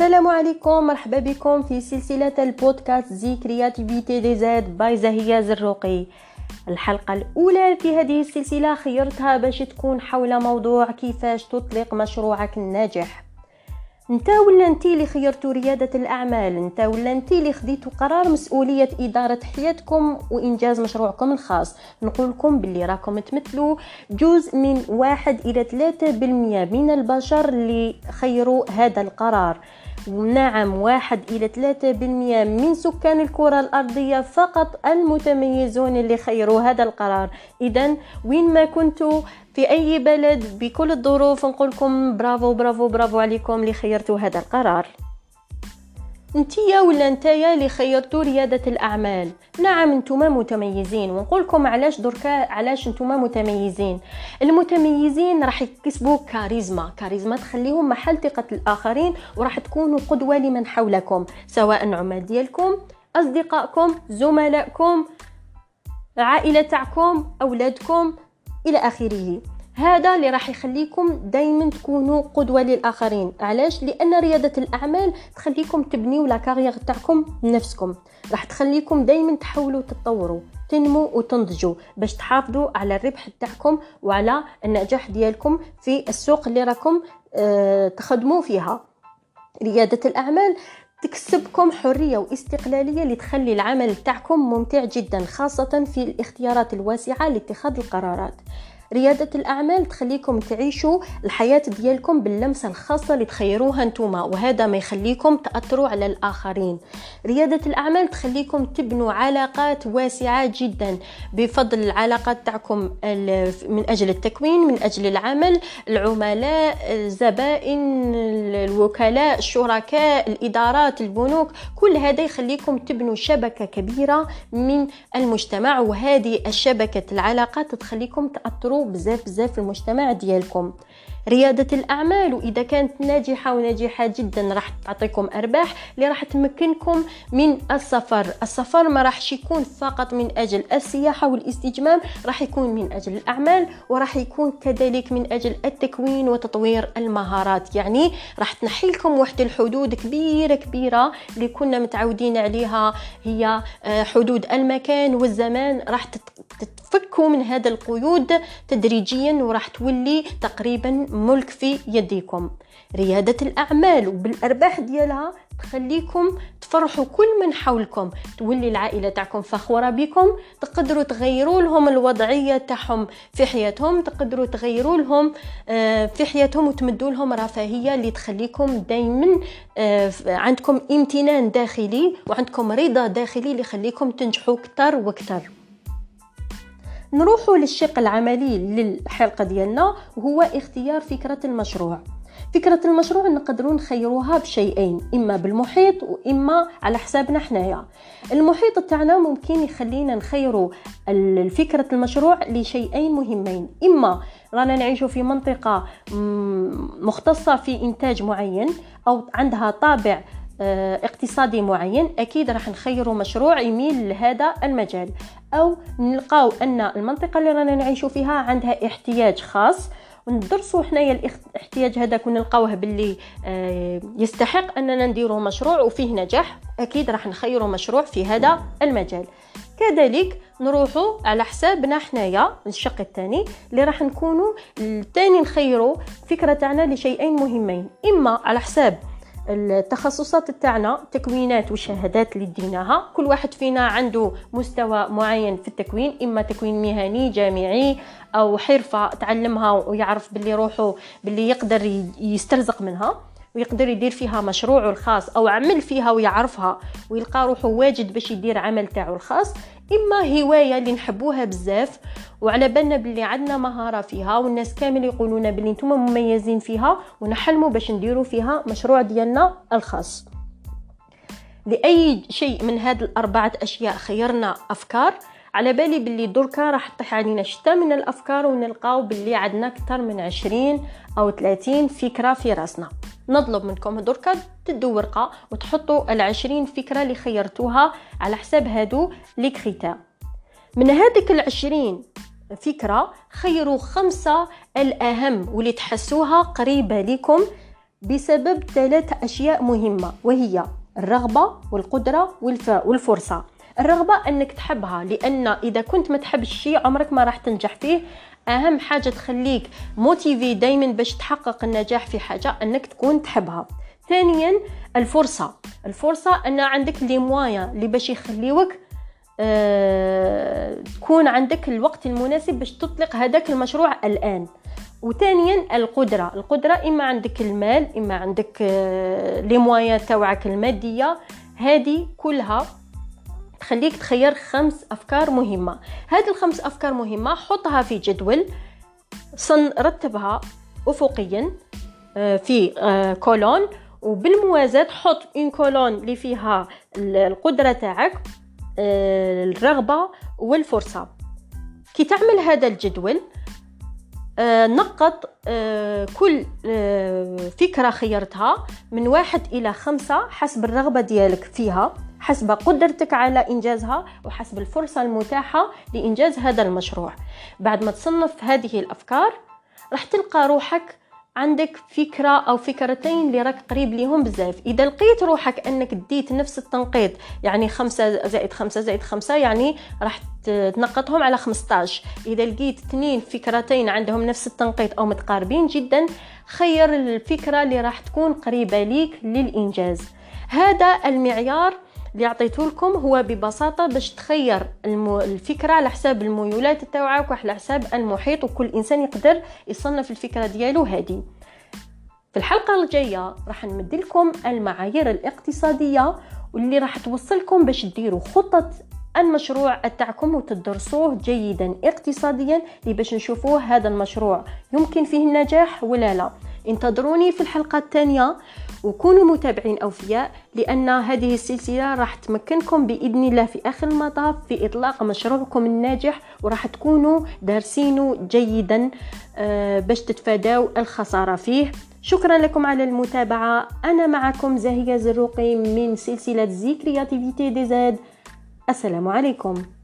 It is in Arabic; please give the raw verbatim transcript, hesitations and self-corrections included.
السلام عليكم، مرحبا بكم في سلسلة البودكاست زي كرياتيفيتي دي زاد باي زهية زرقي. الحلقة الأولى في هذه السلسلة خيرتها باش تكون حول موضوع كيفاش تطلق مشروعك الناجح. انت ولا انتي اللي خيرتوا ريادة الأعمال، انت ولا انتي اللي خديتوا قرار مسؤولية إدارة حياتكم وإنجاز مشروعكم الخاص. نقولكم باللي راكم تمثلوا جزء من واحد إلى ثلاثة بالمئة من البشر اللي خيروا هذا القرار. ونعم، واحد إلى ثلاثة بالمئة من سكان الكرة الأرضية فقط المتميزون اللي خيروا هذا القرار. إذن وين ما كنتوا في أي بلد بكل الظروف نقولكم برافو برافو برافو عليكم اللي خيرتوا هذا القرار. انتيا ولا انتيا اللي خيرتوا ريادة الأعمال، نعم انتما متميزين. ونقولكم علاش دركا، علاش انتما متميزين. المتميزين راح يكسبوا كاريزما، كاريزما تخليهم محل ثقة الآخرين، وراح تكونوا قدوة لمن حولكم، سواء عمال ديالكم، أصدقائكم، زملائكم، عائلة تاعكم، أولادكم، إلى آخره. هذا اللي راح يخليكم دايما تكونوا قدوة للآخرين. علاش؟ لأن ريادة الأعمال تخليكم تبنيوا لاكارير تاعكم نفسكم، راح تخليكم دايما تحاولوا تتطوروا، تنمو وتنضجوا باش تحافظوا على الربح تاعكم وعلى النجاح ديالكم في السوق اللي راكم اه تخدموا فيها. ريادة الأعمال تكسبكم حرية واستقلالية اللي تخلي العمل تاعكم ممتع جدا، خاصة في الاختيارات الواسعة لاتخاذ القرارات. ريادة الأعمال تخليكم تعيشوا الحياة ديالكم باللمسة الخاصة اللي تخيروها نتوما، وهذا ما يخليكم تأثروا على الآخرين. ريادة الأعمال تخليكم تبنوا علاقات واسعة جدا بفضل العلاقات تاعكم من أجل التكوين، من أجل العمل، العملاء، الزبائن، الوكلاء، الشركاء، الإدارات، البنوك. كل هذا يخليكم تبنوا شبكة كبيرة من المجتمع، وهذه الشبكة العلاقات تخليكم تأثروا بزاف بزاف المجتمع ديالكم. ريادة الأعمال وإذا كانت ناجحة وناجحة جدا راح تعطيكم أرباح اللي راح تمكنكم من السفر. السفر ما راحش يكون فقط من أجل السياحة والاستجمام، راح يكون من أجل الأعمال، وراح يكون كذلك من أجل التكوين وتطوير المهارات. يعني راح تنحي لكم واحد الحدود كبيرة كبيرة اللي كنا متعودين عليها، هي حدود المكان والزمان. راح تتفكوا من هذا القيود تدريجيا، وراح تولي تقريبا ملك في يديكم. ريادة الأعمال وبالأرباح ديالها تخليكم تفرحوا كل من حولكم، تولي العائلة تاعكم فخورة بكم، تقدروا تغيروا لهم الوضعية تاعهم في حياتهم، تقدروا تغيروا لهم في حياتهم وتمدوا لهم رفاهية اللي تخليكم دايما عندكم امتنان داخلي وعندكم رضا داخلي اللي يخليكم تنجحوا كتر وكتر. نروحوا للشق العملي للحلقة ديالنا، وهو اختيار فكرة المشروع. فكرة المشروع نقدروا نخيروها بشيئين، إما بالمحيط وإما على حسابنا حنايا. المحيط تاعنا ممكن يخلينا نخيروا الفكرة المشروع لشيئين مهمين، إما رانا نعيشوا في منطقة مختصة في إنتاج معين أو عندها طابع اقتصادي معين، أكيد راح نخيروا مشروع يميل لهذا المجال، أو نلقاو أن المنطقة اللي رانا نعيشوا فيها عندها احتياج خاص وندرسوا حنايا الاحتياج هذاك ونلقاوه باللي يستحق أننا نديروا مشروع وفيه نجاح، أكيد راح نخيروا مشروع في هذا المجال. كذلك نروحوا على حسابنا حنايا الشق الثاني اللي راح نكونوا الثاني نخيروا فكرة تاعنا لشيئين مهمين، إما على حساب التخصصات تاعنا، تكوينات والشهادات اللي ديناها، كل واحد فينا عنده مستوى معين في التكوين، اما تكوين مهني جامعي او حرفه تعلمها ويعرف باللي روحه باللي يقدر يسترزق منها ويقدر يدير فيها مشروعه الخاص او عمل فيها ويعرفها ويلقى روحه واجد باش يدير عمل تاعو الخاص، اما هوايه اللي نحبوها بزاف وعلى بالنا باللي عندنا مهاره فيها والناس كامل يقولون باللي نتوما مميزين فيها ونحلموا باش نديروا فيها مشروع ديالنا الخاص. لاي شيء من هاد الاربعه اشياء خيرنا افكار، على بالي باللي دركا راح تطيح علينا شتا من الافكار ونلقاو باللي عندنا اكثر من عشرين او ثلاثين فكره في راسنا. نطلب منكم دركا تدوا ورقه وتحطوا العشرين فكره اللي خيرتوها على حساب هادو لي كريتير. من هذيك العشرين فكره خيروا خمسه الاهم واللي تحسوها قريبه لكم بسبب ثلاث أشياء مهمة، وهي الرغبة والقدرة والفرصة. الرغبة أنك تحبها، لأن إذا كنت ما تحبش شيء عمرك ما راح تنجح فيه. أهم حاجة تخليك موتيفي دايما باش تحقق النجاح في حاجة أنك تكون تحبها. ثانيا الفرصة، الفرصة أن عندك لي موايا اللي باش يخليوك أه تكون عندك الوقت المناسب باش تطلق هذاك المشروع الآن. وثانيا القدرة، القدرة إما عندك المال إما عندك أه لي موايا تاوعك المادية. هذه كلها تخليك تخير خمس أفكار مهمة. هذه الخمس أفكار مهمة حطها في جدول، صن رتبها أفقيا في كولون، وبالموازاة حط إن كولون اللي فيها القدرة تاعك الرغبة والفرصة. كي تعمل هذا الجدول نقط كل فكرة خيرتها من واحد إلى خمسة حسب الرغبة ديالك فيها، حسب قدرتك على إنجازها، وحسب الفرصة المتاحة لإنجاز هذا المشروع. بعد ما تصنف هذه الأفكار راح تلقى روحك عندك فكرة أو فكرتين اللي راك قريب ليهم بزاف. إذا لقيت روحك أنك ديت نفس التنقيط، يعني خمسة زائد خمسة زائد خمسة، يعني راح تنقطهم على خمسطاش. إذا لقيت اثنين فكرتين عندهم نفس التنقيط أو متقاربين جدا، خير الفكرة اللي راح تكون قريبة ليك للإنجاز. هذا المعيار اللي عطيته لكم هو ببساطة باش تخير الفكرة على حساب الميولات تاعك وعلى حساب المحيط، وكل إنسان يقدر يصنف الفكرة ديالو. هذه في الحلقة الجاية راح نمد لكم المعايير الاقتصادية واللي راح توصلكم باش ديروا خطة المشروع تاعكم وتدرسوه جيدا اقتصاديا باش نشوفوه هذا المشروع يمكن فيه النجاح ولا لا. انتظروني في الحلقة الثانية وكونوا متابعين أوفياء، لأن هذه السلسلة راح تمكنكم بإذن الله في آخر المطاف في إطلاق مشروعكم الناجح، وراح تكونوا دارسينه جيدا باش تتفاداو الخسارة فيه. شكرا لكم على المتابعة. أنا معكم زاهية زروقي من سلسلة زي كرياتيفيتي دي زاد. السلام عليكم.